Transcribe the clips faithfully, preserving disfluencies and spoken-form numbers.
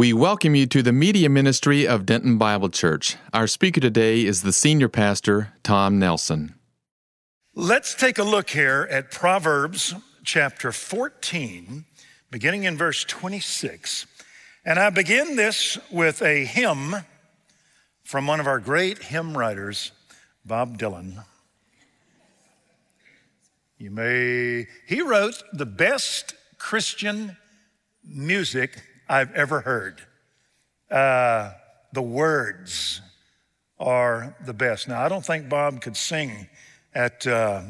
We welcome you to the media ministry of Denton Bible Church. Our speaker today is the senior pastor, Tom Nelson. Let's take a look here at Proverbs chapter fourteen, beginning in verse twenty-six. And I begin this with a hymn from one of our great hymn writers, Bob Dylan. You may, he wrote the best Christian music I've ever heard. Uh, the words are the best. Now, I don't think Bob could sing at uh,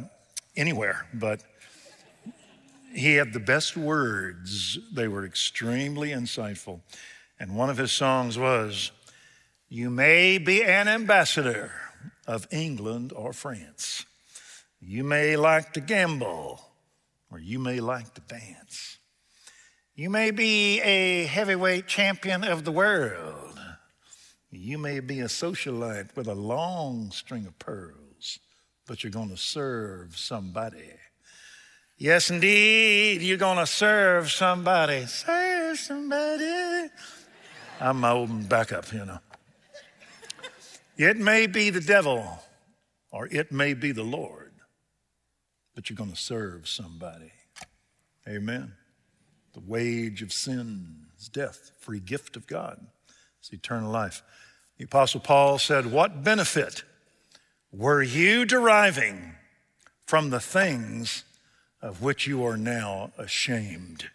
anywhere, but he had the best words. They were extremely insightful. And one of his songs was, "You may be an ambassador of England or France. You may like to gamble, or you may like to dance. You may be a heavyweight champion of the world. You may be a socialite with a long string of pearls, but you're going to serve somebody. Yes, indeed, you're going to serve somebody. Serve somebody." I'm holding back up, you know. It may be the devil, or it may be the Lord, but you're going to serve somebody. Amen. The wage of sin is death. Free gift of God is eternal life. The Apostle Paul said, "What benefit were you deriving from the things of which you are now ashamed?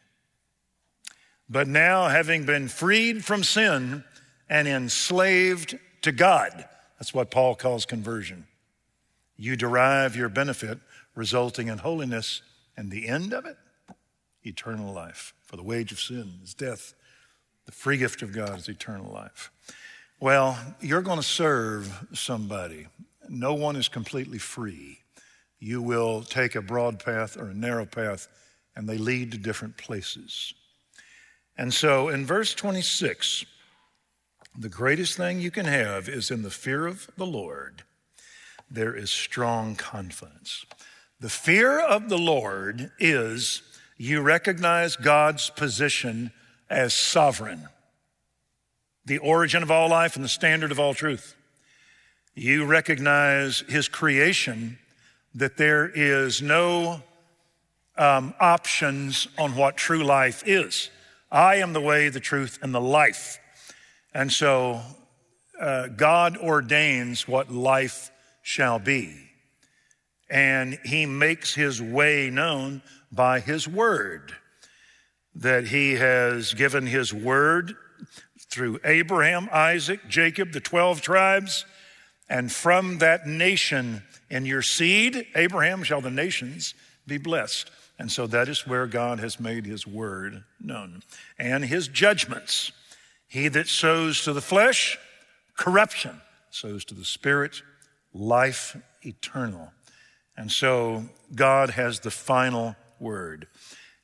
But now, having been freed from sin and enslaved to God," that's what Paul calls conversion, "you derive your benefit resulting in holiness, and the end of it, eternal life. For the wage of sin is death. The free gift of God is eternal life." Well, you're going to serve somebody. No one is completely free. You will take a broad path or a narrow path, and they lead to different places. And so in verse twenty-six, the greatest thing you can have is in the fear of the Lord, there is strong confidence. The fear of the Lord is you recognize God's position as sovereign, the origin of all life and the standard of all truth. You recognize his creation, that there is no um, options on what true life is. I am the way, the truth, and the life. And so uh, God ordains what life shall be. And he makes his way known by his word, that he has given his word through Abraham, Isaac, Jacob, the twelve tribes, and from that nation, in your seed, Abraham, shall the nations be blessed. And so that is where God has made his word known. And his judgments, he that sows to the flesh, corruption, sows to the spirit, life eternal. And so God has the final word.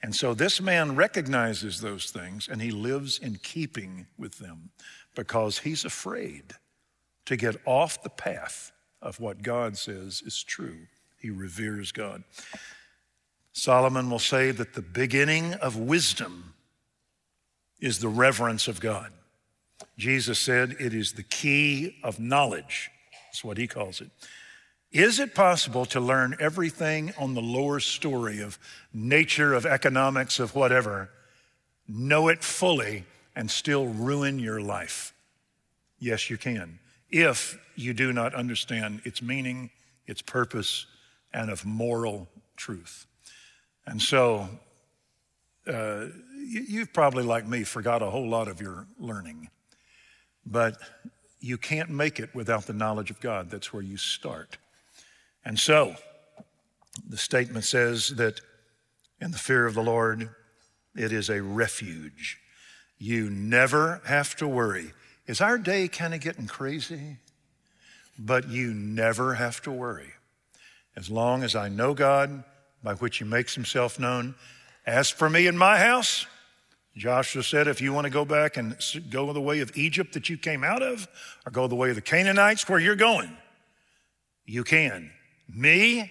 And so this man recognizes those things, and he lives in keeping with them because he's afraid to get off the path of what God says is true. He reveres God. Solomon will say that the beginning of wisdom is the reverence of God. Jesus said it is the key of knowledge. That's what he calls it. Is it possible to learn everything on the lower story of nature, of economics, of whatever, know it fully, and still ruin your life? Yes, you can, if you do not understand its meaning, its purpose, and of moral truth. And so uh, you've probably, like me, forgot a whole lot of your learning, but you can't make it without the knowledge of God. That's where you start. And so the statement says that in the fear of the Lord, it is a refuge. You never have to worry. Is our day kind of getting crazy? But you never have to worry. As long as I know God, by which he makes himself known. As for me and my house, Joshua said, if you want to go back and go the way of Egypt that you came out of, or go the way of the Canaanites where you're going, you can. Me,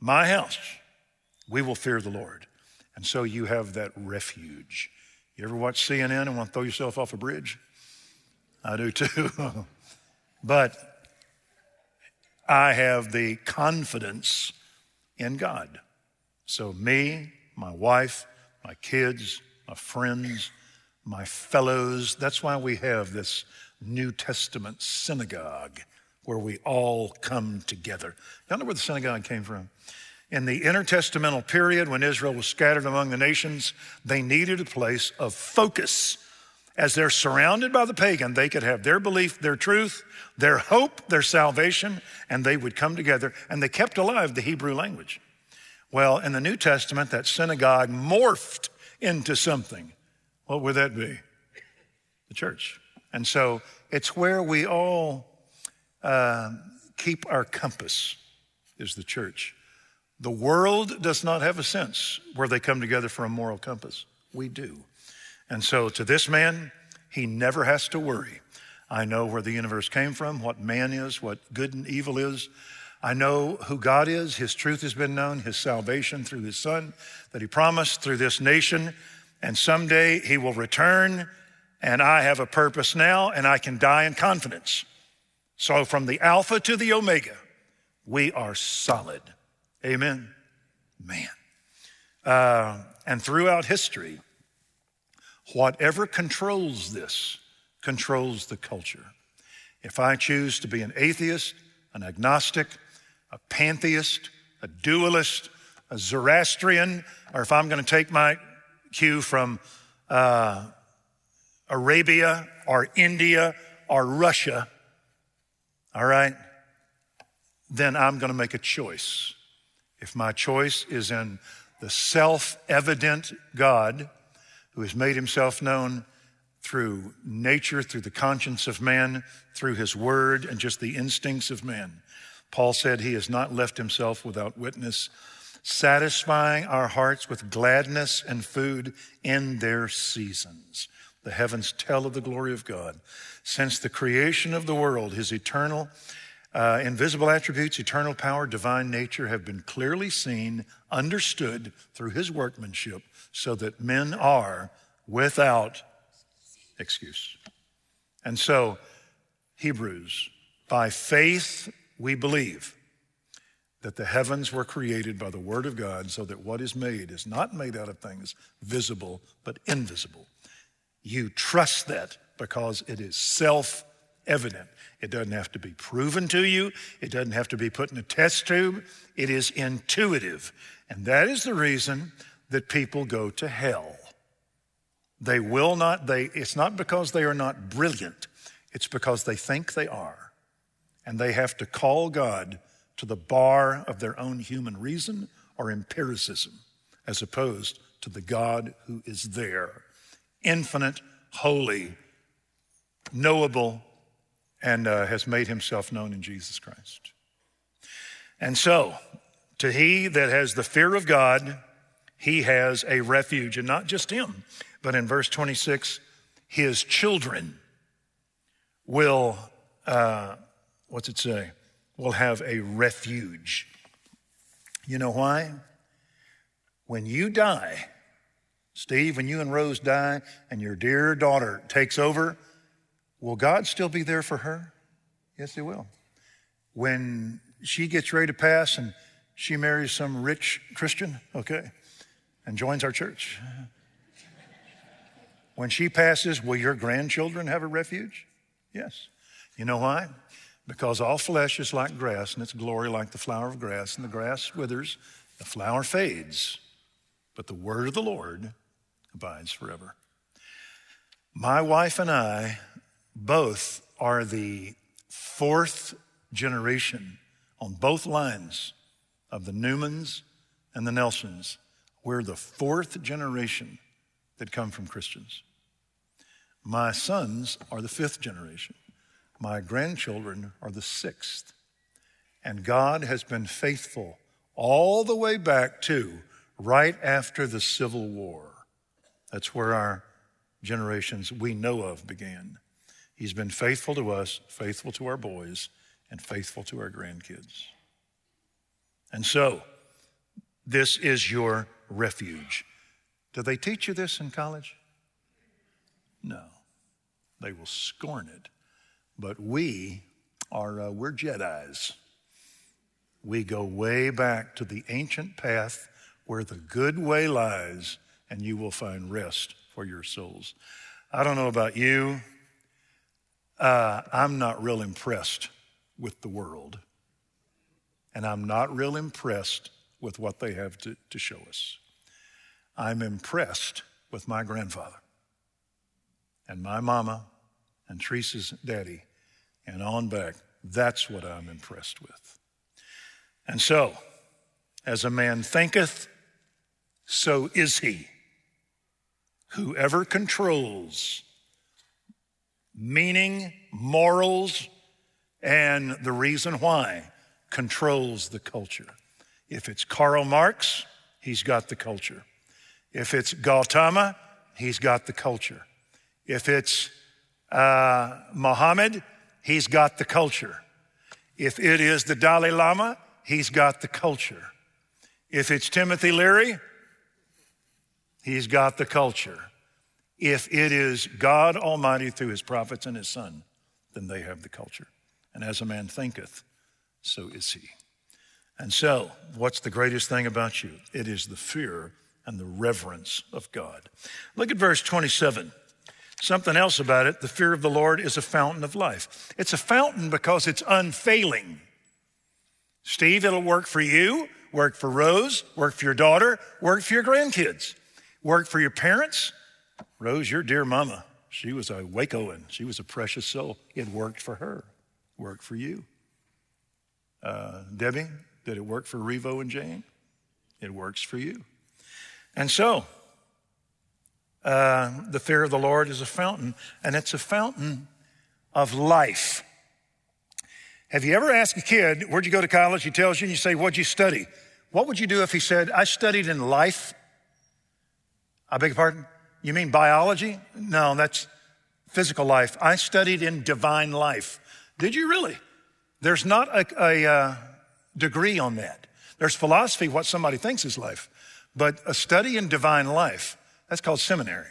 my house, we will fear the Lord. And so you have that refuge. You ever watch C N N and want to throw yourself off a bridge? I do too. But I have the confidence in God. So me, my wife, my kids, my friends, my fellows. That's why we have this New Testament synagogue where we all come together. Y'all know where the synagogue came from? In the intertestamental period when Israel was scattered among the nations, they needed a place of focus. As they're surrounded by the pagan, they could have their belief, their truth, their hope, their salvation, and they would come together, and they kept alive the Hebrew language. Well, in the New Testament, that synagogue morphed into something. What would that be? The church. And so it's where we all uh, keep our compass, is the church. The world does not have a sense where they come together for a moral compass. We do. And so to this man, he never has to worry. I know where the universe came from, what man is, what good and evil is. I know who God is. His truth has been known, his salvation through his son that he promised through this nation. And someday he will return, and I have a purpose now, and I can die in confidence. So from the Alpha to the Omega, we are solid. Amen. Man. Uh, and throughout history, whatever controls this controls the culture. If I choose to be an atheist, an agnostic, a pantheist, a dualist, a Zoroastrian, or if I'm going to take my cue from uh, Arabia or India or Russia, all right, then I'm going to make a choice. If my choice is in the self-evident God, who has made himself known through nature, through the conscience of man, through his word, and just the instincts of man. Paul said he has not left himself without witness, satisfying our hearts with gladness and food in their seasons. The heavens tell of the glory of God. Since the creation of the world, his eternal, uh, invisible attributes, eternal power, divine nature have been clearly seen, understood through his workmanship, so that men are without excuse. And so, Hebrews, by faith we believe that the heavens were created by the word of God, so that what is made is not made out of things visible, but invisible. You trust that because it is self-evident. It doesn't have to be proven to you. It doesn't have to be put in a test tube. It is intuitive. And that is the reason that people go to hell. They will not, they, it's not because they are not brilliant. It's because they think they are. And they have to call God to the bar of their own human reason or empiricism, as opposed to the God who is there, infinite, holy, knowable, and uh, has made himself known in Jesus Christ. And so, to he that has the fear of God, he has a refuge, and not just him, but in verse twenty-six, his children will, uh, what's it say? Will have a refuge. You know why? When you die, Steve, when you and Rose die and your dear daughter takes over, will God still be there for her? Yes, he will. When she gets ready to pass and she marries some rich Christian, okay, and joins our church. When she passes, will your grandchildren have a refuge? Yes. You know why? Because all flesh is like grass, and its glory like the flower of grass, and the grass withers, the flower fades, but the word of the Lord abides forever. My wife and I both are the fourth generation on both lines of the Newmans and the Nelsons. We're the fourth generation that come from Christians. My sons are the fifth generation. My grandchildren are the sixth. And God has been faithful all the way back to right after the Civil War. That's where our generations we know of began. He's been faithful to us, faithful to our boys, and faithful to our grandkids. And so, this is your refuge. Do they teach you this in college? No, they will scorn it. But we are, uh, we're Jedis. We go way back to the ancient path where the good way lies, and you will find rest for your souls. I don't know about you. Uh, I'm not real impressed with the world. And I'm not real impressed with what they have to, to show us. I'm impressed with my grandfather and my mama and Teresa's daddy and on back. That's what I'm impressed with. And so, as a man thinketh, so is he. Whoever controls meaning, morals, and the reason why controls the culture. If it's Karl Marx, he's got the culture. If it's Gautama, he's got the culture. If it's uh, Muhammad, he's got the culture. If it is the Dalai Lama, he's got the culture. If it's Timothy Leary, he's got the culture. If it is God Almighty through his prophets and his son, then they have the culture. And as a man thinketh, so is he. And so, what's the greatest thing about you? It is the fear and the reverence of God. Look at verse twenty-seven. Something else about it. The fear of the Lord is a fountain of life. It's a fountain because it's unfailing. Steve, it'll work for you, work for Rose, work for your daughter, work for your grandkids, work for your parents. Rose, your dear mama, she was a Wacoan. She was a precious soul. It worked for her, worked for you. Uh, Debbie, did it work for Revo and Jane? It works for you. And so, uh, the fear of the Lord is a fountain, and it's a fountain of life. Have you ever asked a kid, where'd you go to college? He tells you, and you say, what'd you study? What would you do if he said, I studied in life? I beg your pardon? You mean biology? No, that's physical life. I studied in divine life. Did you really? There's not a, a uh, degree on that. There's philosophy, what somebody thinks is life. But a study in divine life, that's called seminary.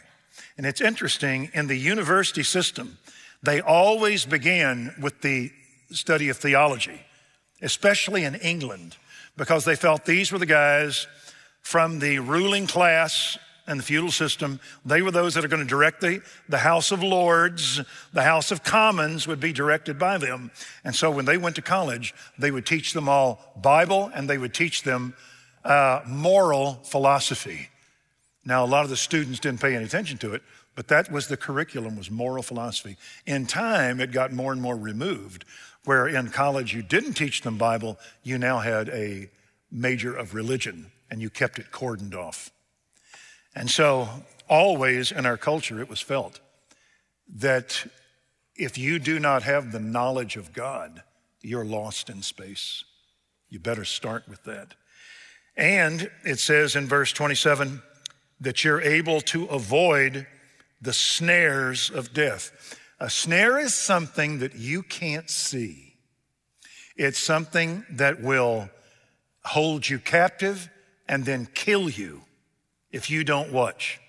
And it's interesting, in the university system, they always began with the study of theology, especially in England, because they felt these were the guys from the ruling class and the feudal system. They were those that are going to direct the, the House of Lords. The House of Commons would be directed by them. And so when they went to college, they would teach them all Bible, and they would teach them Uh, moral philosophy. Now, a lot of the students didn't pay any attention to it, but that was the curriculum, was moral philosophy. In time, it got more and more removed, where in college you didn't teach them Bible, you now had a major of religion, and you kept it cordoned off. And so always in our culture, it was felt that if you do not have the knowledge of God, you're lost in space. You better start with that. And it says in verse twenty-seven that you're able to avoid the snares of death. A snare is something that you can't see. It's something that will hold you captive and then kill you if you don't watch.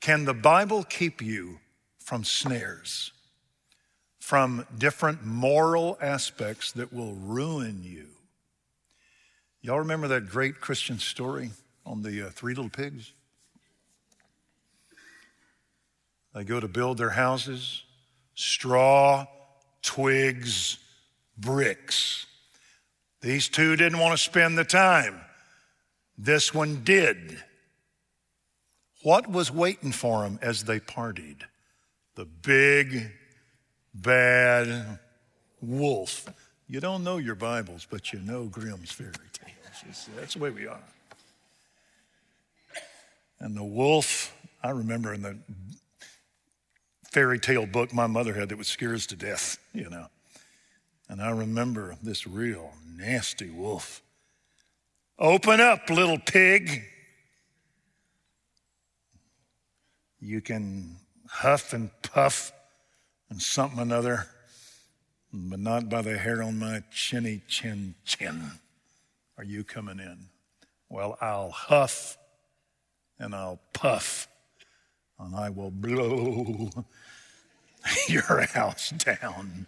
Can the Bible keep you from snares, from different moral aspects that will ruin you? Y'all remember that great Christian story on the uh, three little pigs? They go to build their houses, straw, twigs, bricks. These two didn't want to spend the time. This one did. What was waiting for them as they partied? The big, bad wolf. You don't know your Bibles, but you know Grimm's fairy tales. That's the way we are. And the wolf, I remember in the fairy tale book my mother had that would scare us to death, you know. And I remember this real nasty wolf. Open up, little pig. You can huff and puff and something another, but not by the hair on my chinny chin chin. Are you coming in? Well, I'll huff and I'll puff and I will blow your house down.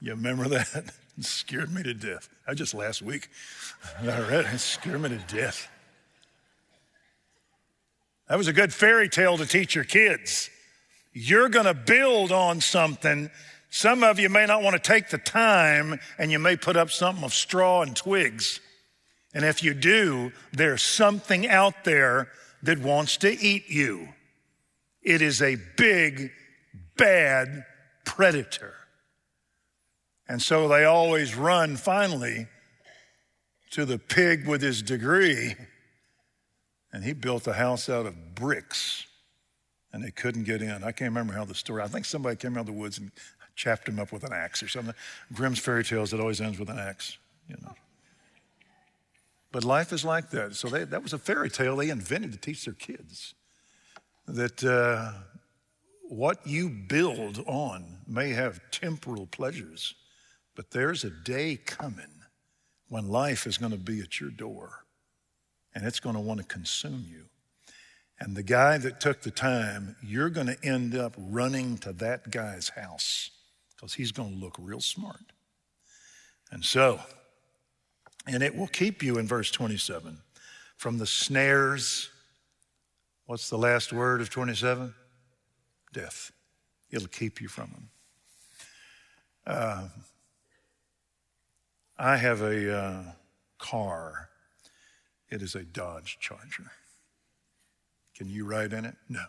You remember that? It scared me to death. That was just last week. I read it. It scared me to death. That was a good fairy tale to teach your kids. You're going to build on something. Some of you may not want to take the time, and you may put up something of straw and twigs. And if you do, there's something out there that wants to eat you. It is a big, bad predator. And so they always run finally to the pig with his degree. And he built a house out of bricks, and they couldn't get in. I can't remember how the story, I think somebody came out of the woods and chopped him up with an axe or something. Grimm's fairy tales, it always ends with an axe, you know. But life is like that. So they, that was a fairy tale they invented to teach their kids, that uh, what you build on may have temporal pleasures, but there's a day coming when life is going to be at your door, and it's going to want to consume you. And the guy that took the time, you're going to end up running to that guy's house because he's going to look real smart. And so, and it will keep you, in verse twenty-seven, from the snares. What's the last word of twenty-seven? Death. It'll keep you from them. Uh, I have a uh, car. It is a Dodge Charger. Can you ride in it? No.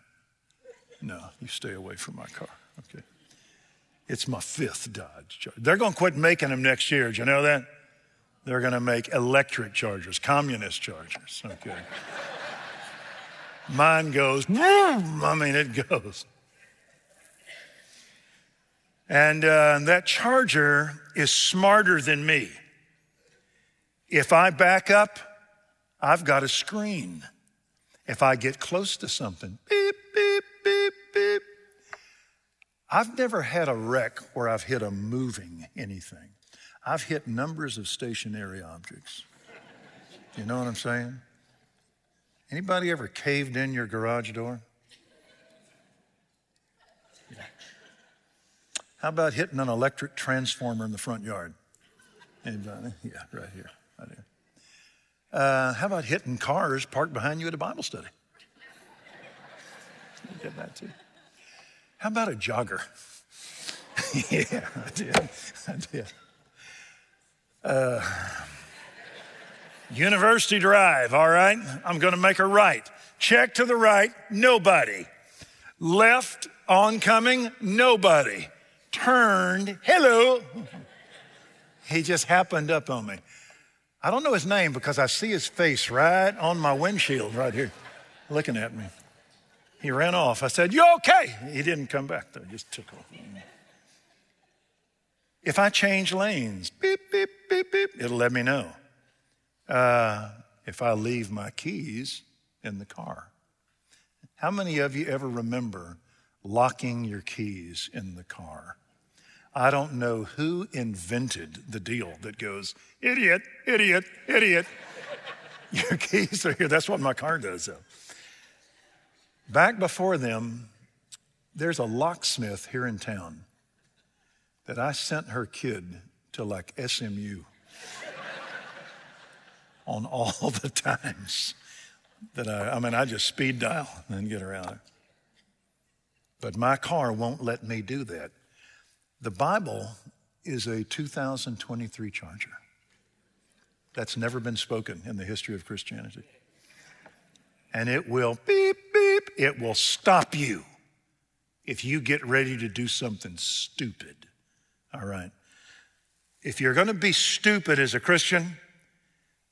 No, you stay away from my car, okay? It's my fifth Dodge Charger. They're going to quit making them next year. Do you know that? They're going to make electric chargers, communist chargers, okay? Mine goes, I mean, it goes. And uh, that charger is smarter than me. If I back up, I've got a screen. If I get close to something, beep, beep, beep, beep. I've never had a wreck where I've hit a moving anything. I've hit numbers of stationary objects. You know what I'm saying? Anybody ever caved in your garage door? Yeah. How about hitting an electric transformer in the front yard? Anybody? Yeah, right here, right here. Uh, how about hitting cars parked behind you at a Bible study? You did that too. How about a jogger? Yeah, I did. I did. Uh, University Drive, all right? I'm going to make a right. Check to the right, nobody. Left, oncoming, nobody. Turned, hello. He just happened up on me. I don't know his name because I see his face right on my windshield right here looking at me. He ran off. I said, "You okay?" He didn't come back though. He just took off. If I change lanes, beep, beep, beep, beep, it'll let me know. Uh, if I leave my keys in the car. How many of you ever remember locking your keys in the car? I don't know who invented the deal that goes, idiot, idiot, idiot. Your keys are here. That's what my car does, though. Back before them, there's a locksmith here in town that I sent her kid to like S M U on all the times that I, I mean, I just speed dial and get her out of it. But my car won't let me do that. The Bible is a two thousand twenty-three Charger. That's never been spoken in the history of Christianity. And it will beep, beep, it will stop you if you get ready to do something stupid, all right? If you're gonna be stupid as a Christian,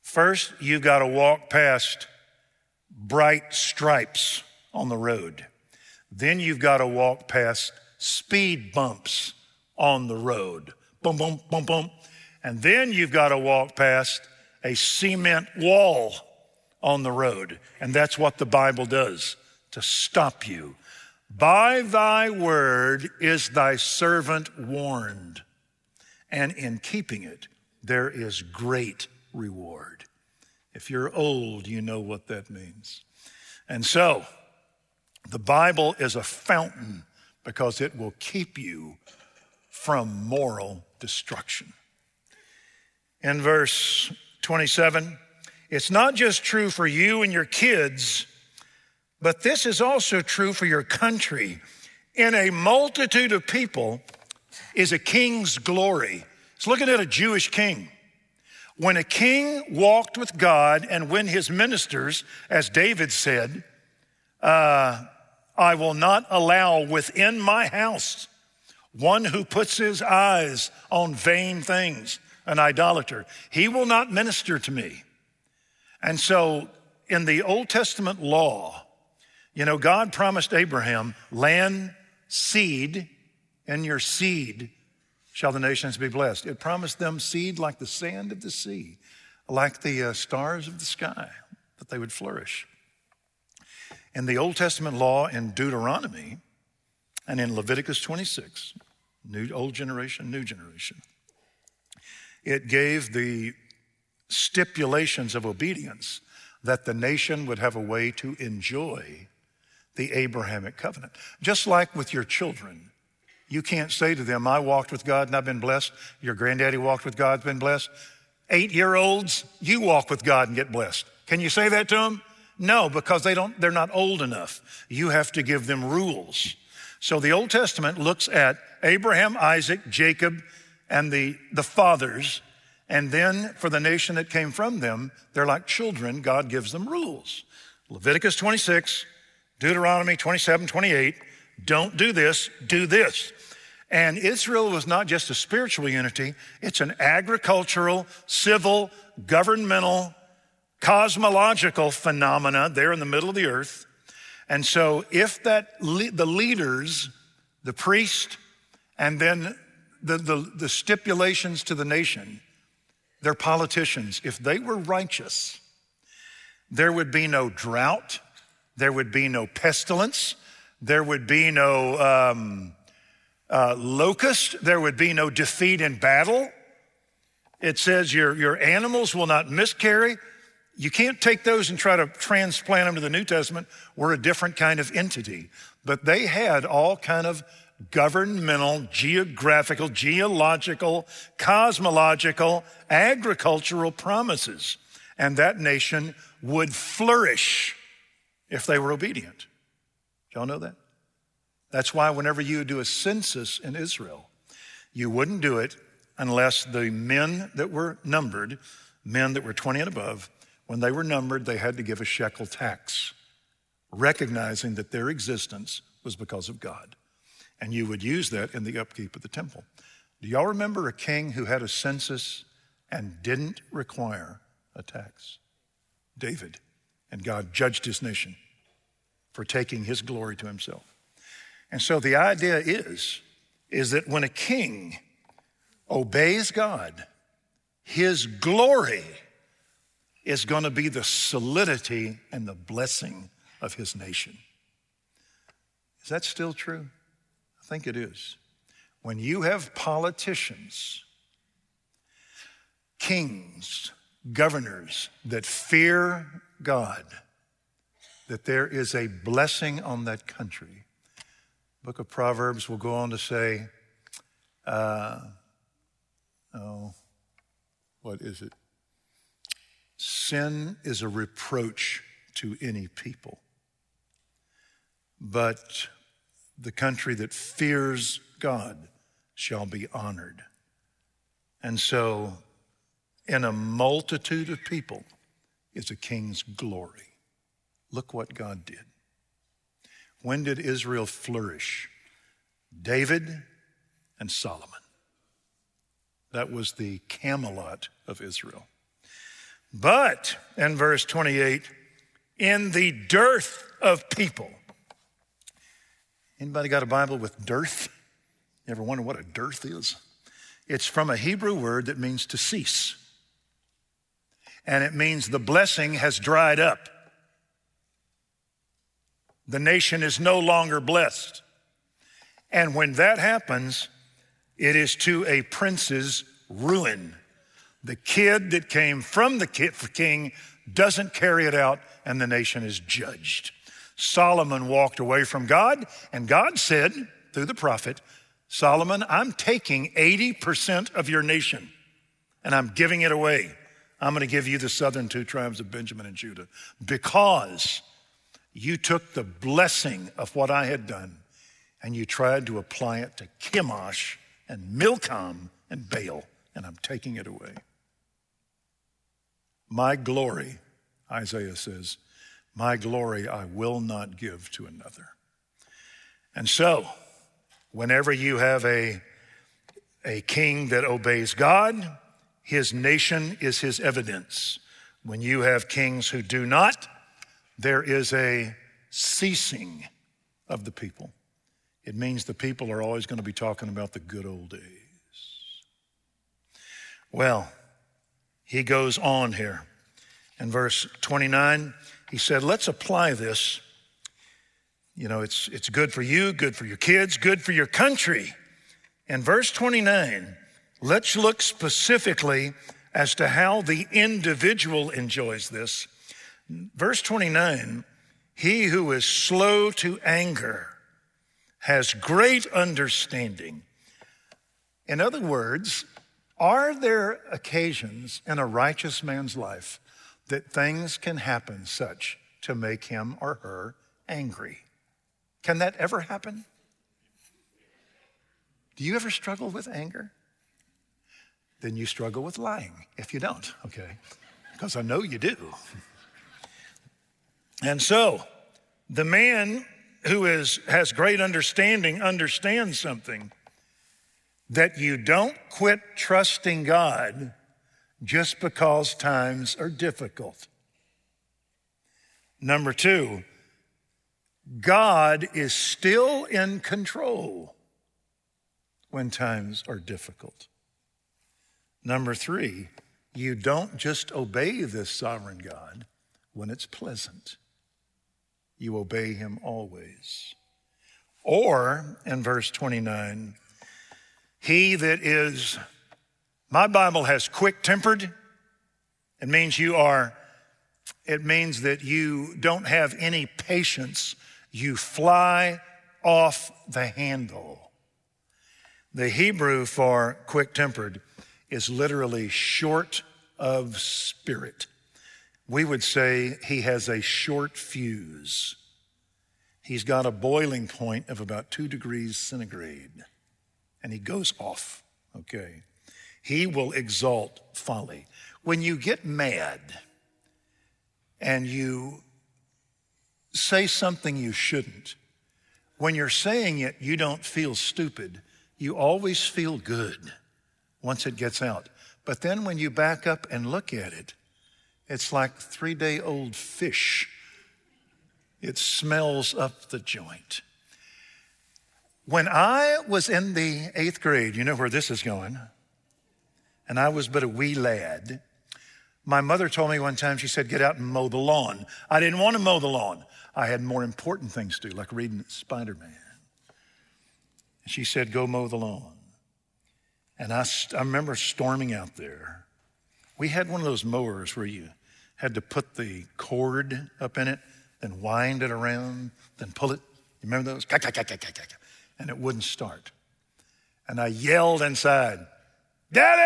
first you've gotta walk past bright stripes on the road. Then you've gotta walk past speed bumps on the road. Boom, boom, boom, boom. And then you've got to walk past a cement wall on the road. And that's what the Bible does to stop you. By thy word is thy servant warned, and in keeping it, there is great reward. If you're old, you know what that means. And so, The Bible is a fountain because it will keep you from moral destruction. In verse twenty-seven, it's not just true for you and your kids, but this is also true for your country. In a multitude of people is a king's glory. It's looking at a Jewish king. When a king walked with God and when his ministers, as David said, uh, I will not allow within my house one who puts his eyes on vain things, an idolater. He will not minister to me. And so in the Old Testament law, you know, God promised Abraham land, seed, and your seed shall the nations be blessed. It promised them seed like the sand of the sea, like the uh, stars of the sky, that they would flourish. In the Old Testament law in Deuteronomy and in Leviticus twenty-six, new old generation, new generation, it gave the stipulations of obedience that the nation would have a way to enjoy the Abrahamic covenant. Just like with your children, you can't say to them, I walked with God and I've been blessed. Your granddaddy walked with God, been blessed. Eight-year-olds, you walk with God and get blessed. Can you say that to them? No, because they don't, they're not old enough. You have to give them rules. So the Old Testament looks at Abraham, Isaac, Jacob, and the, the fathers. And then for the nation that came from them, they're like children. God gives them rules. Leviticus twenty-six, Deuteronomy twenty-seven, twenty-eight, don't do this, do this. And Israel was not just a spiritual unity, it's an agricultural, civil, governmental, cosmological phenomena there in the middle of the earth. And so if that le- the leaders, the priest, and then the, the, the stipulations to the nation, their politicians, if they were righteous, there would be no drought, there would be no pestilence, there would be no um, uh, locust. There would be no defeat in battle. It says your, your animals will not miscarry. You can't take those and try to transplant them to the New Testament. We're a different kind of entity. But they had all kind of governmental, geographical, geological, cosmological, agricultural promises. And that nation would flourish if they were obedient. Y'all know that? That's why whenever you do a census in Israel, you wouldn't do it unless the men that were numbered, men that were twenty and above, when they were numbered, they had to give a shekel tax, recognizing that their existence was because of God. And you would use that in the upkeep of the temple. Do y'all remember a king who had a census and didn't require a tax? David. And God judged his nation for taking his glory to himself. And so the idea is, is that when a king obeys God, his glory is going to be the solidity and the blessing of his nation. Is that still true? I think it is. When you have politicians, kings, governors that fear God, that there is a blessing on that country. The book of Proverbs will go on to say, uh, oh, what is it? Sin is a reproach to any people. But the country that fears God shall be honored. And so in a multitude of people is a king's glory. Look what God did. When did Israel flourish? David and Solomon. That was the Camelot of Israel. But, in verse twenty-eight, in the dearth of people. Anybody got a Bible with dearth? You ever wonder what a dearth is? It's from a Hebrew word that means to cease. And it means the blessing has dried up. The nation is no longer blessed. And when that happens, it is to a prince's ruin. The kid that came from the king doesn't carry it out, and the nation is judged. Solomon walked away from God, and God said through the prophet, Solomon, I'm taking eighty percent of your nation and I'm giving it away. I'm going to give you the southern two tribes of Benjamin and Judah because you took the blessing of what I had done and you tried to apply it to Chemosh and Milcom and Baal, and I'm taking it away. My glory, Isaiah says, my glory I will not give to another. And so, whenever you have a, a king that obeys God, his nation is his evidence. When you have kings who do not, there is a ceasing of the people. It means the people are always going to be talking about the good old days. Well, he goes on here. In verse twenty-nine, he said, let's apply this. You know, it's it's good for you, good for your kids, good for your country. In verse twenty-nine, let's look specifically as to how the individual enjoys this. Verse twenty-nine, he who is slow to anger has great understanding. In other words, are there occasions in a righteous man's life that things can happen such to make him or her angry? Can that ever happen? Do you ever struggle with anger? Then you struggle with lying, if you don't, okay? Because I know you do. And so, the man who is has great understanding understands something, that you don't quit trusting God just because times are difficult. Number two, God is still in control when times are difficult. Number three, you don't just obey this sovereign God when it's pleasant. You obey him always. Or, in verse twenty-nine, he that is, my Bible has quick-tempered. It means you are, it means that you don't have any patience. You fly off the handle. The Hebrew for quick-tempered is literally short of spirit. We would say he has a short fuse. He's got a boiling point of about two degrees centigrade, and he goes off, okay? He will exalt folly. When you get mad and you say something you shouldn't, when you're saying it, you don't feel stupid. You always feel good once it gets out. But then when you back up and look at it, it's like three-day-old fish. It smells up the joint. When I was in the eighth grade, you know where this is going, and I was but a wee lad, my mother told me one time, she said, get out and mow the lawn. I didn't want to mow the lawn. I had more important things to do, like reading Spider-Man. She said, go mow the lawn. And I, I remember storming out there. We had one of those mowers where you had to put the cord up in it, then wind it around, then pull it. You remember those? And it wouldn't start. And I yelled inside, Daddy,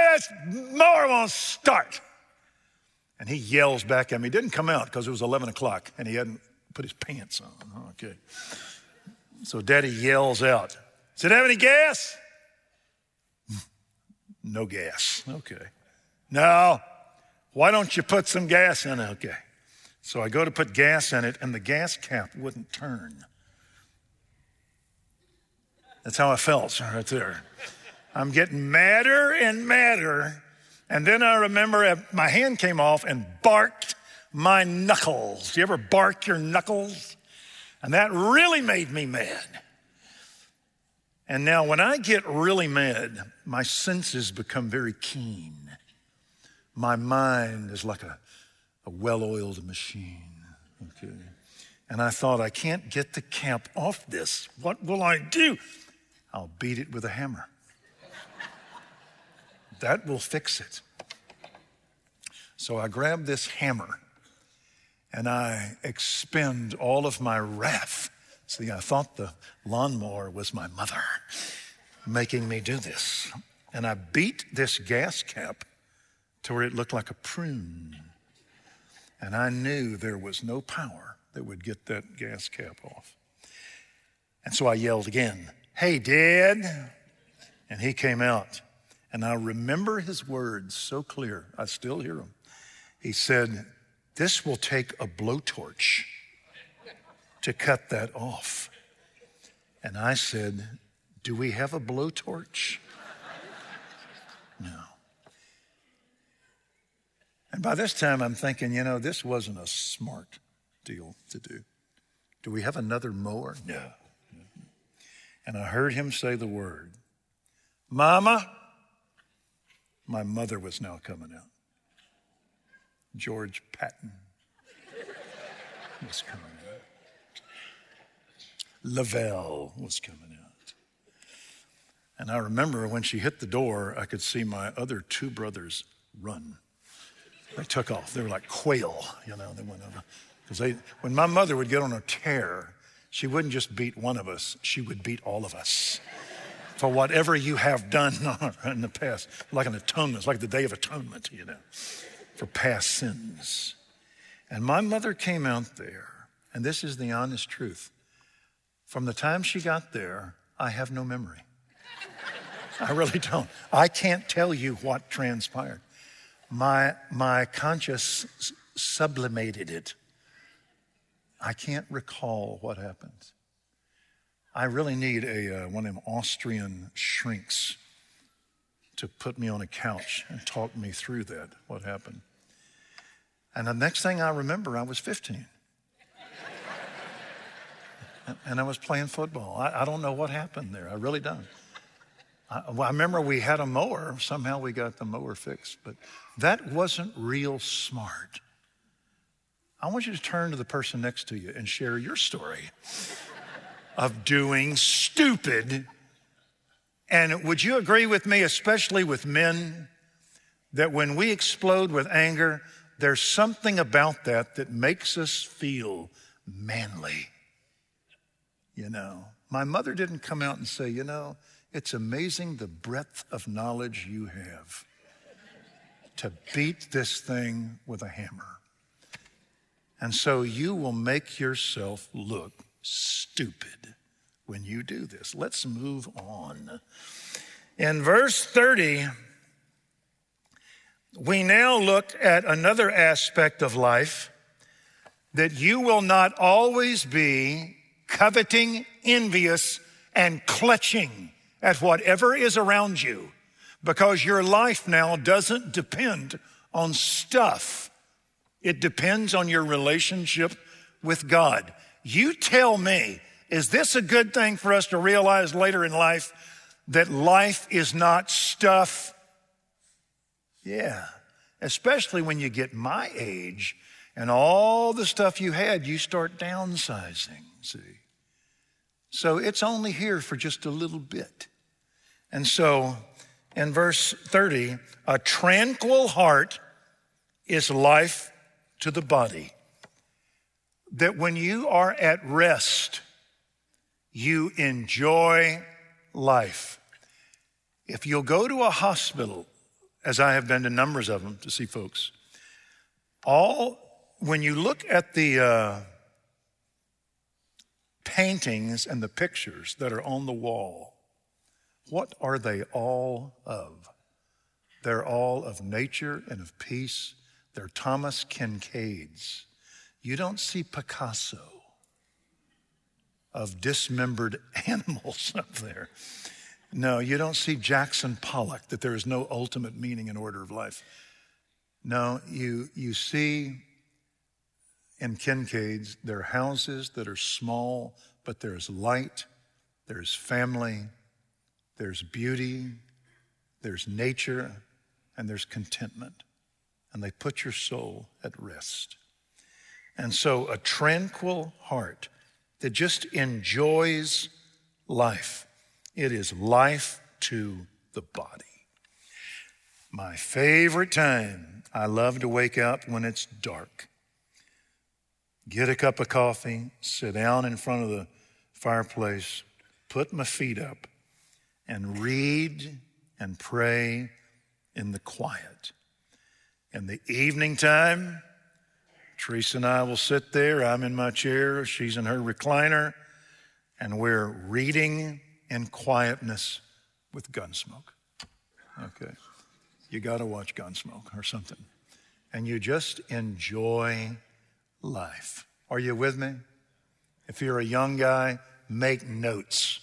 this mower won't start. And he yells back at me. He didn't come out because it was eleven o'clock and he hadn't put his pants on. Okay. So Daddy yells out, does it have any gas? No gas. Okay. Now, why don't you put some gas in it? Okay. So I go to put gas in it, and the gas cap wouldn't turn. That's how I felt right there. I'm getting madder and madder. And then I remember my hand came off and barked my knuckles. Do you ever bark your knuckles? And that really made me mad. And now when I get really mad, my senses become very keen. My mind is like a, a well-oiled machine, okay? And I thought, I can't get the cap off this. What will I do? I'll beat it with a hammer. That will fix it. So I grabbed this hammer and I expend all of my wrath. See, I thought the lawnmower was my mother making me do this. And I beat this gas cap to where it looked like a prune. And I knew there was no power that would get that gas cap off. And so I yelled again, "Hey, Dad." And he came out. And I remember his words so clear. I still hear them. He said, "This will take a blowtorch to cut that off." And I said, "Do we have a blowtorch?" No. And by this time, I'm thinking, you know, this wasn't a smart deal to do. Do we have another mower? No. And I heard him say the word, "Mama." My mother was now coming out. George Patton was coming out. Lavelle was coming out. And I remember when she hit the door, I could see my other two brothers run. They took off. They were like quail, you know, they went over. Because they, when my mother would get on her tear, she wouldn't just beat one of us, she would beat all of us. For whatever you have done in the past, like an atonement, it's like the Day of Atonement, you know, for past sins. And my mother came out there, and this is the honest truth. From the time she got there, I have no memory. I really don't. I can't tell you what transpired. My, my conscience sublimated it. I can't recall what happened. I really need a uh, one of them Austrian shrinks to put me on a couch and talk me through that, what happened. And the next thing I remember, I was fifteen. And I was playing football. I, I don't know what happened there. I really don't. I, I remember we had a mower. Somehow we got the mower fixed. But that wasn't real smart. I want you to turn to the person next to you and share your story of doing stupid. And would you agree with me, especially with men, that when we explode with anger, there's something about that that makes us feel manly? You know, my mother didn't come out and say, you know, it's amazing the breadth of knowledge you have to beat this thing with a hammer. And so you will make yourself look stupid when you do this. Let's move on. In verse thirty, we now look at another aspect of life, that you will not always be coveting, envious, and clutching at whatever is around you, because your life now doesn't depend on stuff. It depends on your relationship with God. You tell me, is this a good thing for us to realize later in life, that life is not stuff? Yeah, especially when you get my age and all the stuff you had, you start downsizing, see? So it's only here for just a little bit. And so in verse thirty, a tranquil heart is life to the body. That when you are at rest, you enjoy life. If you'll go to a hospital, as I have been to numbers of them to see folks, all when you look at the uh, paintings and the pictures that are on the wall, what are they all of? They're all of nature and of peace. They're Thomas Kinkades. You don't see Picasso of dismembered animals up there. No, you don't see Jackson Pollock, that there is no ultimate meaning and order of life. No, you you see in Kinkades, there are houses that are small, but there's light, there's family, there's beauty, there's nature, and there's contentment. And they put your soul at rest. And so a tranquil heart that just enjoys life. It is life to the body. My favorite time, I love to wake up when it's dark. get a cup of coffee, sit down in front of the fireplace, put my feet up, and read and pray in the quiet. In the evening time, Teresa and I will sit there. I'm in my chair. She's in her recliner. And we're reading in quietness with Gunsmoke. Okay. You got to watch Gunsmoke or something. And you just enjoy life. Are you with me? If you're a young guy, make notes.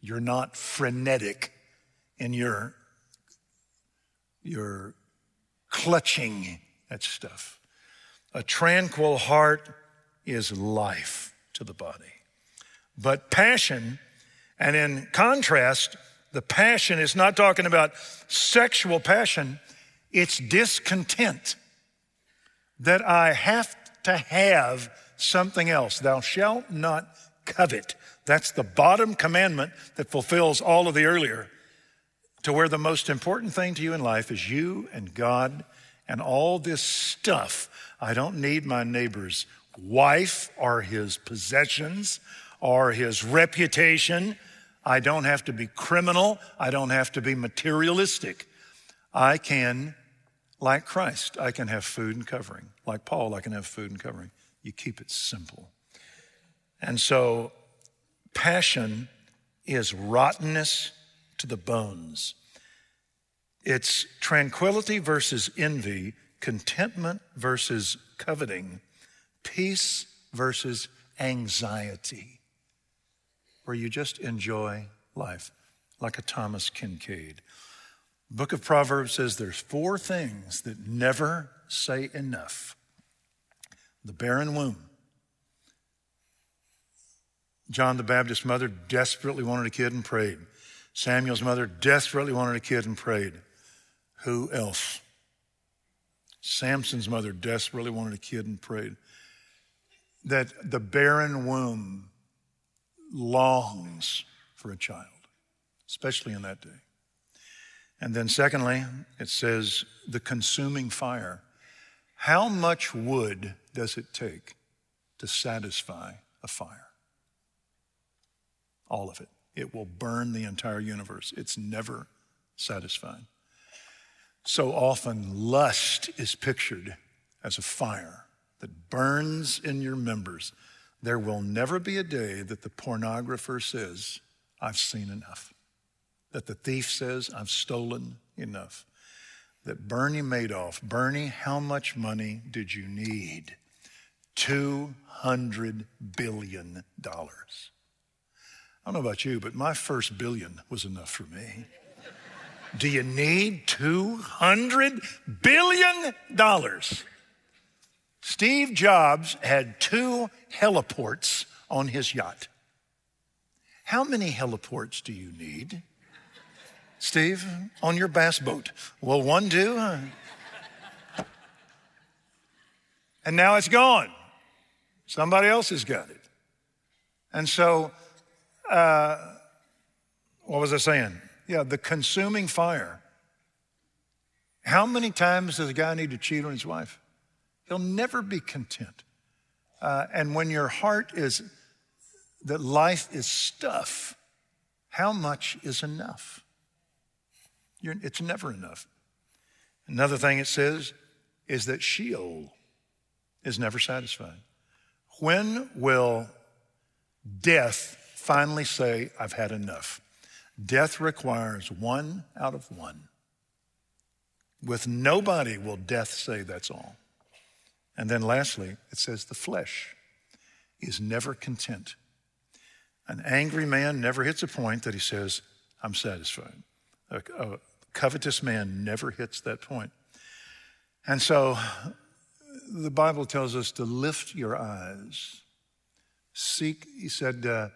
You're not frenetic in your, your clutching at stuff. A tranquil heart is life to the body. But passion, and in contrast, the passion is not talking about sexual passion. It's discontent that I have to have something else. Thou shalt not covet. That's the bottom commandment that fulfills all of the earlier, to where the most important thing to you in life is you and God and all this stuff. I don't need my neighbor's wife or his possessions or his reputation. I don't have to be criminal. I don't have to be materialistic. I can, like Christ, I can have food and covering. Like Paul, I can have food and covering. You keep it simple. And so passion is rottenness to the bones. It's tranquility versus envy, contentment versus coveting, peace versus anxiety, where you just enjoy life like a Thomas Kinkade. Book of Proverbs says there's four things that never say enough. The barren womb. John the Baptist's mother desperately wanted a kid and prayed. Samuel's mother desperately wanted a kid and prayed. Who else? Samson's mother desperately wanted a kid and prayed. That the barren womb longs for a child, especially in that day. And then secondly, it says the consuming fire. How much wood does it take to satisfy a fire? All of it. It will burn the entire universe. It's never satisfied. So often lust is pictured as a fire that burns in your members. There will never be a day that the pornographer says, I've seen enough. That the thief says, I've stolen enough. That Bernie Madoff, Bernie, how much money did you need? two hundred billion dollars. I don't know about you, but my first billion was enough for me. Do you need two hundred billion dollars? Steve Jobs had two heliports on his yacht. How many heliports do you need, Steve, on your bass boat? Well, one, two. Huh? And now it's gone. Somebody else has got it. And so, uh, what was I saying? Yeah, the consuming fire. How many times does a guy need to cheat on his wife? He'll never be content. Uh, and when your heart is, that life is stuff, how much is enough? You're, it's never enough. Another thing it says is that Sheol is never satisfied. When will death finally say, I've had enough? Death requires one out of one. With nobody will death say that's all. And then lastly, it says the flesh is never content. An angry man never hits a point that he says, I'm satisfied. A, a covetous man never hits that point. And so the Bible tells us to lift your eyes. Seek, he said, uh,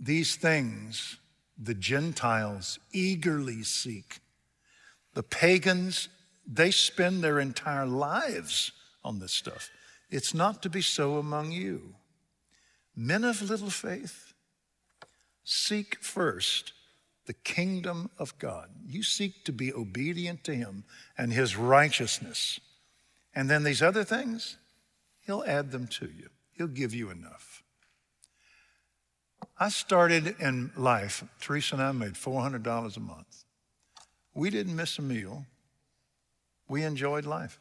these things the Gentiles eagerly seek. The pagans, they spend their entire lives on this stuff. It's not to be so among you. Men of little faith, seek first the kingdom of God. You seek to be obedient to him and his righteousness. And then these other things, He'll add them to you. He'll give you enough. I started in life, Teresa and I made four hundred dollars a month. We didn't miss a meal. We enjoyed life.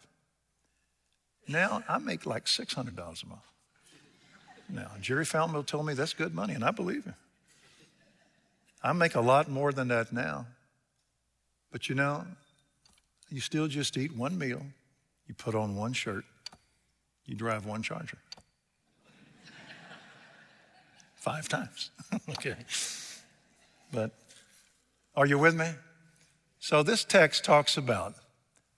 Now I make like six hundred dollars a month. Now, Jerry Falmouth told me that's good money, and I believe him. I make a lot more than that now. But you know, you still just eat one meal, you put on one shirt, you drive one Charger. Five times, okay. But are you with me? So this text talks about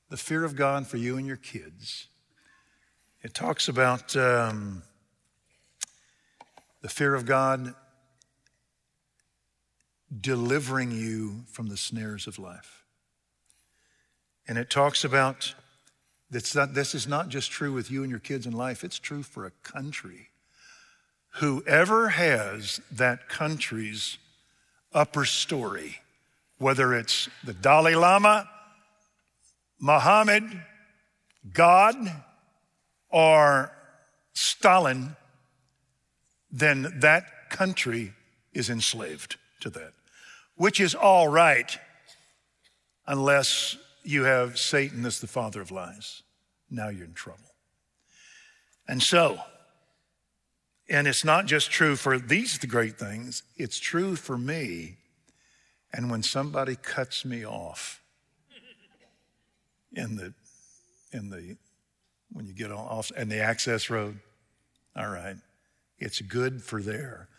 the fear of God for you and your kids. It talks about um, the fear of God delivering you from the snares of life. And it talks about, it's not, this is not just true with you and your kids in life, it's true for a country. Whoever has that country's upper story, whether it's the Dalai Lama, Muhammad, God, or Stalin, then that country is enslaved to that, which is all right unless you have Satan as the father of lies. Now you're in trouble. And so, and it's not just true for these great things, it's true for me. And when somebody cuts me off in the, in the, when you get off and the access road, all right, it's good for there.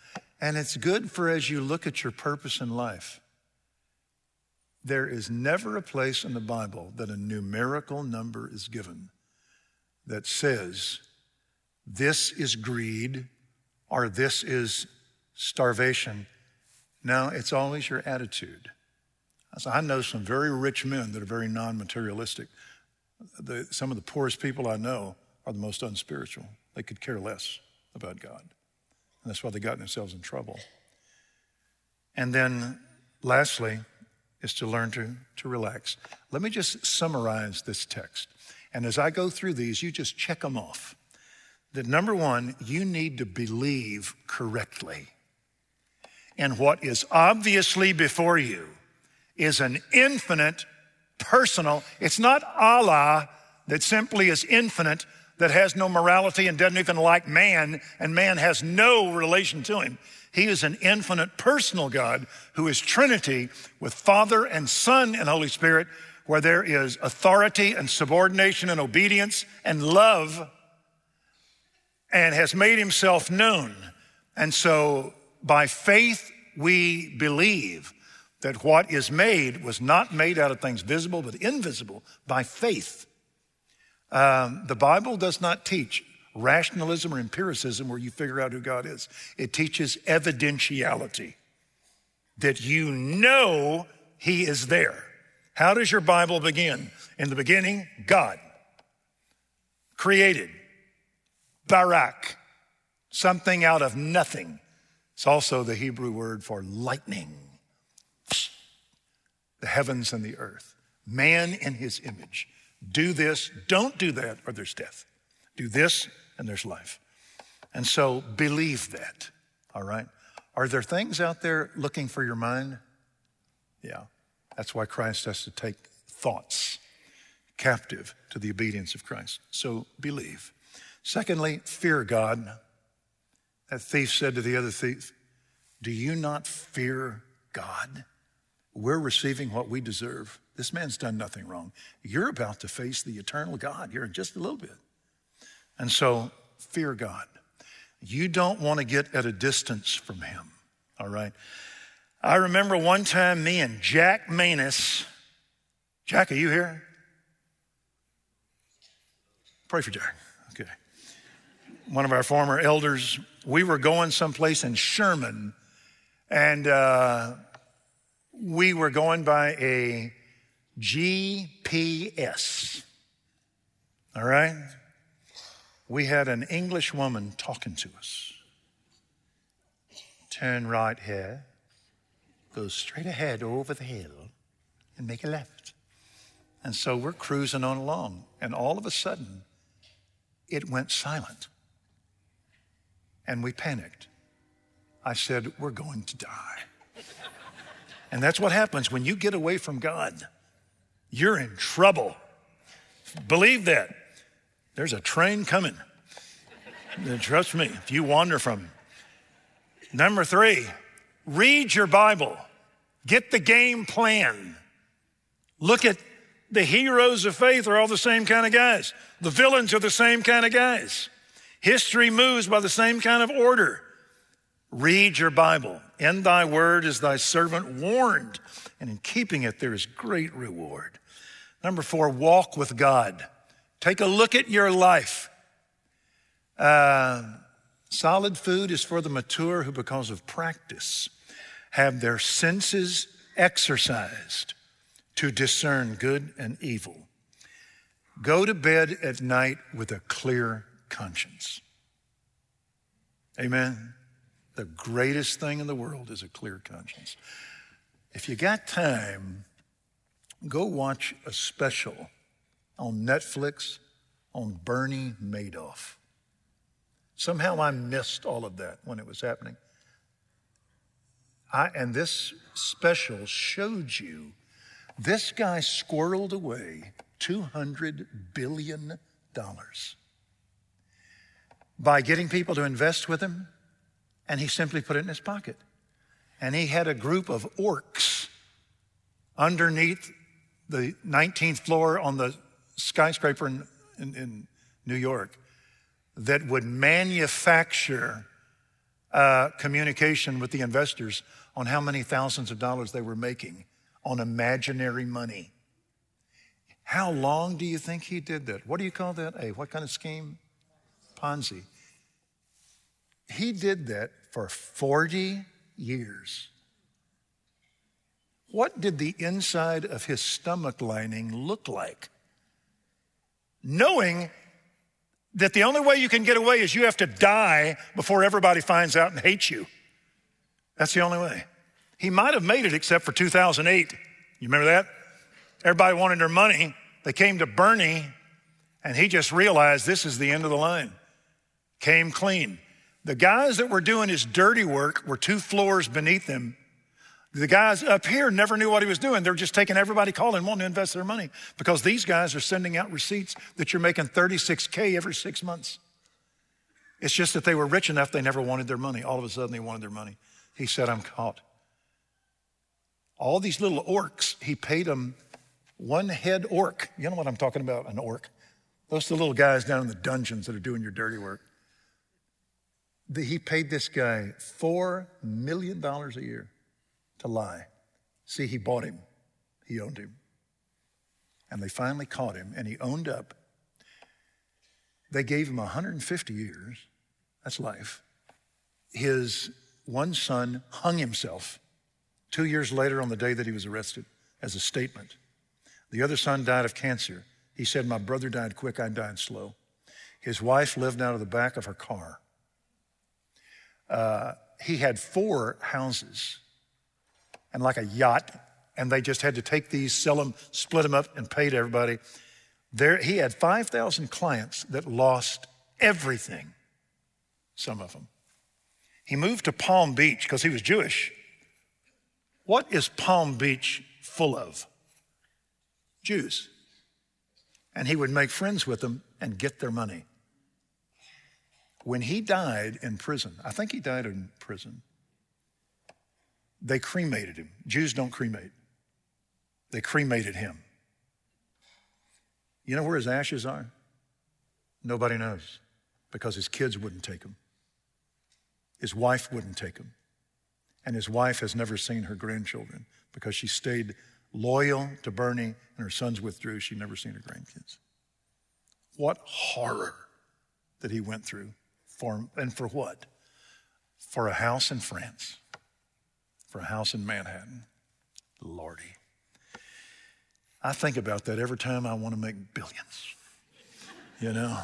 And it's good for as you look at your purpose in life. There is never a place in the Bible that a numerical number is given that says this is greed or this is starvation. No, it's always your attitude. I know some very rich men that are very non-materialistic. The, some of the poorest people I know are the most unspiritual. They could care less about God. And that's why they got themselves in trouble. And then lastly is to learn to, to relax. Let me just summarize this text. And as I go through these, you just check them off. That number one, you need to believe correctly. And what is obviously before you is an infinite personal. It's not Allah that simply is infinite, that has no morality and doesn't even like man, and man has no relation to him. He is an infinite personal God who is Trinity with Father and Son and Holy Spirit, where there is authority and subordination and obedience and love, and has made himself known. And so by faith, we believe that what is made was not made out of things visible, but invisible by faith. Um, the Bible does not teach rationalism or empiricism where you figure out who God is. It teaches evidentiality, that you know he is there. How does your Bible begin? In the beginning, God created barak, something out of nothing. It's also the Hebrew word for lightning, the heavens and the earth, man in his image. Do this, don't do that, or there's death. Do this, and there's life. And so believe that, all right? Are there things out there looking for your mind? Yeah, that's why Christ has to take thoughts captive to the obedience of Christ. So believe. Secondly, fear God. That thief said to the other thief, do you not fear God? We're receiving what we deserve. This man's done nothing wrong. You're about to face the eternal God here in just a little bit. And so fear God. You don't want to get at a distance from him, all right? I remember one time me and Jack Manus. Jack, are you here? Pray for Jack, okay. One of our former elders, we were going someplace in Sherman, and uh, we were going by a G P S, all right? We had an English woman talking to us. Turn right here, go straight ahead over the hill, and make a left. And so we're cruising on along, and all of a sudden, it went silent. And we panicked. I said, we're going to die. And that's what happens when you get away from God. You're in trouble. Believe that. There's a train coming. Trust me, if you wander from him. Number three, read your Bible. Get the game plan. Look at the heroes of faith are all the same kind of guys. The villains are the same kind of guys. History moves by the same kind of order. Read your Bible. In thy word is thy servant warned, and in keeping it there is great reward. Number four, walk with God. Take a look at your life. Uh, solid food is for the mature who, because of practice, have their senses exercised to discern good and evil. Go to bed at night with a clear conscience. Amen. The greatest thing in the world is a clear conscience. If you got time, go watch a special on Netflix on Bernie Madoff. Somehow I missed all of that when it was happening. I, and this special showed you this guy squirreled away two hundred billion dollars by getting people to invest with him, and he simply put it in his pocket. And he had a group of orcs underneath the nineteenth floor on the skyscraper in, in, in New York that would manufacture uh, communication with the investors on how many thousands of dollars they were making on imaginary money. How long do you think he did that? What do you call that? Hey, what kind of scheme? Ponzi. He did that for forty years. What did the inside of his stomach lining look like? Knowing that the only way you can get away is you have to die before everybody finds out and hates you. That's the only way. He might have made it except for two thousand eight. You remember that? Everybody wanted their money. They came to Bernie, and he just realized this is the end of the line. Came clean. The guys that were doing his dirty work were two floors beneath him. The guys up here never knew what he was doing. They're just taking everybody calling, wanting to invest their money because these guys are sending out receipts that you're making thirty-six thousand every six months. It's just that they were rich enough they never wanted their money. All of a sudden they wanted their money. He said, I'm caught. All these little orcs, he paid them one head orc. You know what I'm talking about, an orc. Those are the little guys down in the dungeons that are doing your dirty work. He paid this guy four million dollars a year. A lie. See, he bought him. He owned him. And they finally caught him, and he owned up. They gave him one hundred fifty years. That's life. His one son hung himself two years later on the day that he was arrested as a statement. The other son died of cancer. He said, my brother died quick, I died slow. His wife lived out of the back of her car. Uh, he had four houses and like a yacht, and they just had to take these, sell them, split them up, and pay to everybody. There, he had five thousand clients that lost everything, some of them. He moved to Palm Beach because he was Jewish. What is Palm Beach full of? Jews. And he would make friends with them and get their money. When he died in prison, I think he died in prison, they cremated him. Jews don't cremate. They cremated him. You know where his ashes are? Nobody knows, because his kids wouldn't take them. His wife wouldn't take them. And his wife has never seen her grandchildren because she stayed loyal to Bernie and her sons withdrew. She'd never seen her grandkids. What horror that he went through for, and for what? For a house in France. For a house in Manhattan. Lordy. I think about that every time I want to make billions, you know.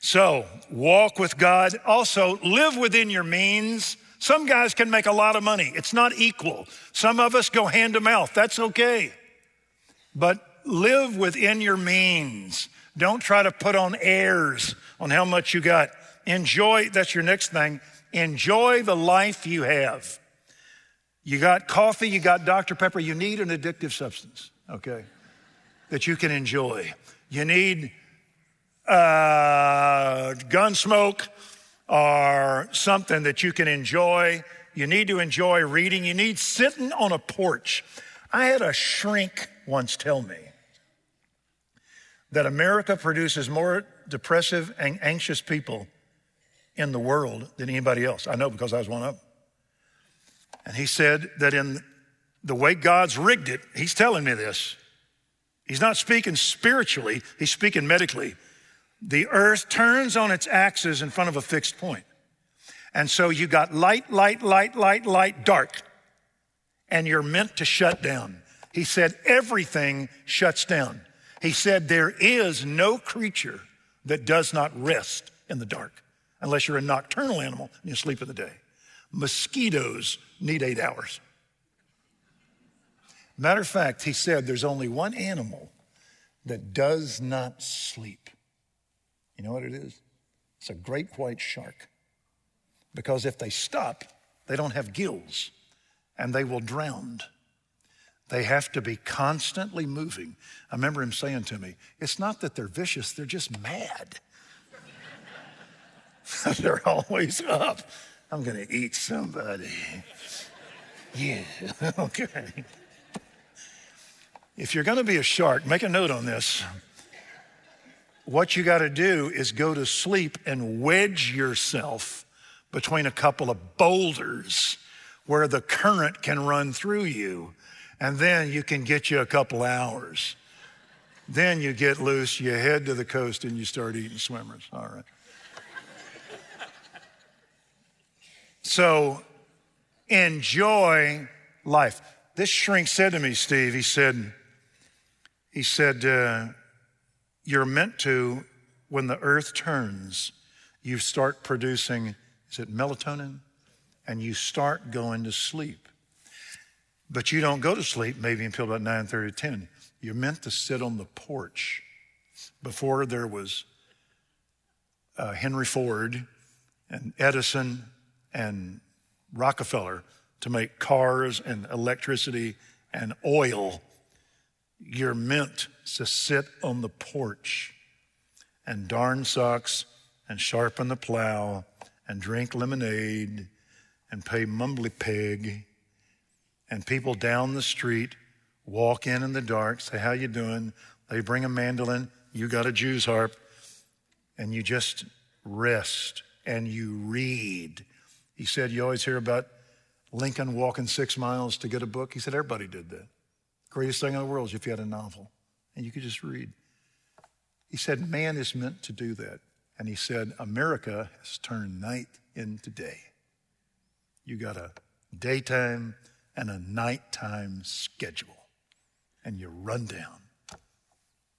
So walk with God. Also live within your means. Some guys can make a lot of money. It's not equal. Some of us go hand to mouth. That's okay. But live within your means. Don't try to put on airs on how much you got. Enjoy, that's your next thing. Enjoy the life you have. You got coffee, you got Doctor Pepper. You need an addictive substance, okay, that you can enjoy. You need uh, Gunsmoke or something that you can enjoy. You need to enjoy reading. You need sitting on a porch. I had a shrink once tell me that America produces more depressive and anxious people in the world than anybody else. I know because I was one of them. And he said that in the way God's rigged it, he's telling me this. He's not speaking spiritually, he's speaking medically. The earth turns on its axis in front of a fixed point. And so you got light, light, light, light, light, dark, and you're meant to shut down. He said everything shuts down. He said there is no creature that does not rest in the dark unless you're a nocturnal animal and you sleep in the day. Mosquitoes need eight hours. Matter of fact, he said there's only one animal that does not sleep. You know what it is? It's a great white shark. Because if they stop, they don't have gills and they will drown. They have to be constantly moving. I remember him saying to me, it's not that they're vicious, they're just mad. They're always up. I'm gonna eat somebody. Yeah, okay. If you're gonna be a shark, make a note on this. What you gotta do is go to sleep and wedge yourself between a couple of boulders where the current can run through you, and then you can get you a couple hours. Then you get loose, you head to the coast, and you start eating swimmers. All right. So enjoy life. This shrink said to me, Steve, he said, he said, uh, you're meant to, when the earth turns, you start producing, is it melatonin? And you start going to sleep. But you don't go to sleep maybe until about nine thirty or ten. You're meant to sit on the porch. Before there was uh, Henry Ford and Edison and Rockefeller to make cars and electricity and oil, you're meant to sit on the porch and darn socks and sharpen the plow and drink lemonade and pay mumbly peg. And people down the street walk in in the dark, say, how you doing? They bring a mandolin, you got a Jew's harp, and you just rest and you read. He said, you always hear about Lincoln walking six miles to get a book. He said, everybody did that. Greatest thing in the world is if you had a novel and you could just read. He said, man is meant to do that. And he said, America has turned night into day. You got a daytime and a nighttime schedule, and you run down.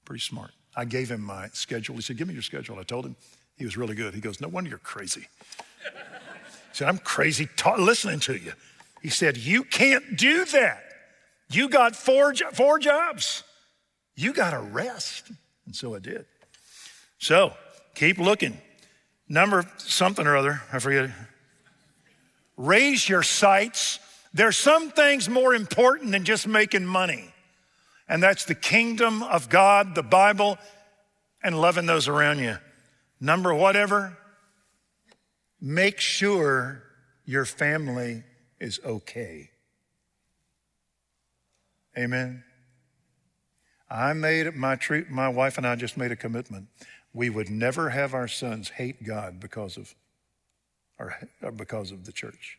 Pretty smart. I gave him my schedule. He said, give me your schedule. I told him. He was really good. He goes, no wonder you're crazy. He said, I'm crazy ta- listening to you. He said, you can't do that. You got four, jo- four jobs. You got to rest. And so I did. So keep looking. Number something or other, I forget. Raise your sights. There's some things more important than just making money. And that's the kingdom of God, the Bible, and loving those around you. Number whatever, make sure your family is okay. Amen. I made my true, my wife and I just made a commitment. We would never have our sons hate God because of, or, or because of the church.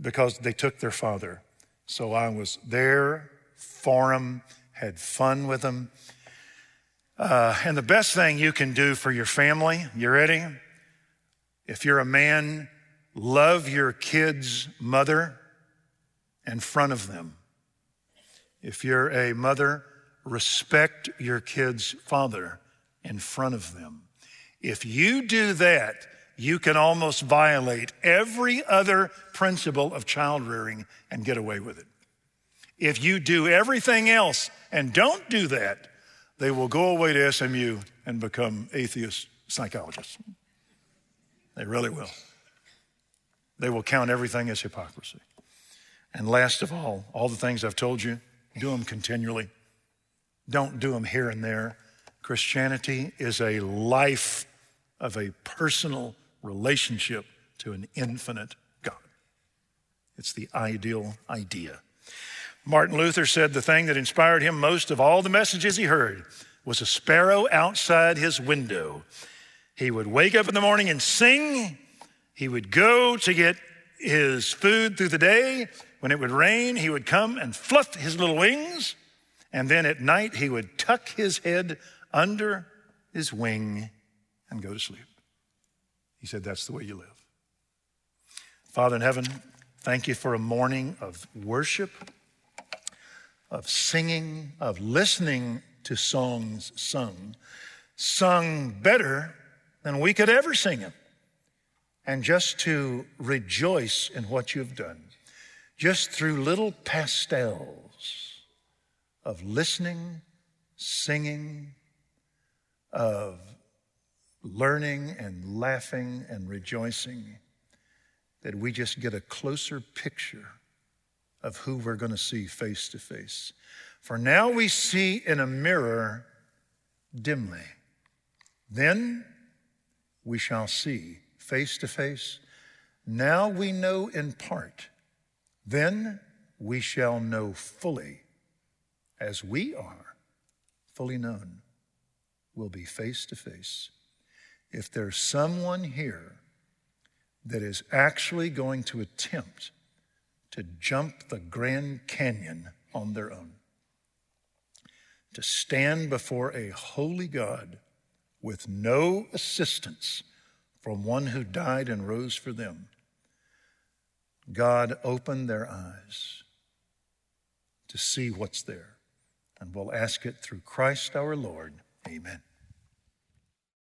Because they took their father. So I was there for them, had fun with them. Uh, and the best thing you can do for your family, you ready? If you're a man, love your kid's mother in front of them. If you're a mother, respect your kid's father in front of them. If you do that, you can almost violate every other principle of child rearing and get away with it. If you do everything else and don't do that, they will go away to S M U and become atheist psychologists. They really will. They will count everything as hypocrisy. And last of all, all the things I've told you, do them continually. Don't do them here and there. Christianity is a life of a personal relationship to an infinite God. It's the ideal idea. Martin Luther said the thing that inspired him most of all the messages he heard was a sparrow outside his window. He would wake up in the morning and sing. He would go to get his food through the day. When it would rain, he would come and fluff his little wings. And then at night, he would tuck his head under his wing and go to sleep. He said, that's the way you live. Father in heaven, thank you for a morning of worship, of singing, of listening to songs sung, sung better than we could ever sing them, and just to rejoice in what you've done, just through little pastels of listening, singing, of learning and laughing and rejoicing, that we just get a closer picture of who we're going to see face to face. For now we see in a mirror dimly. Then we shall see face to face. Now we know in part. Then we shall know fully, as we are fully known. We'll be face to face. If there's someone here that is actually going to attempt to jump the Grand Canyon on their own, to stand before a holy God with no assistance from one who died and rose for them, God, open their eyes to see what's there. And we'll ask it through Christ our Lord. Amen.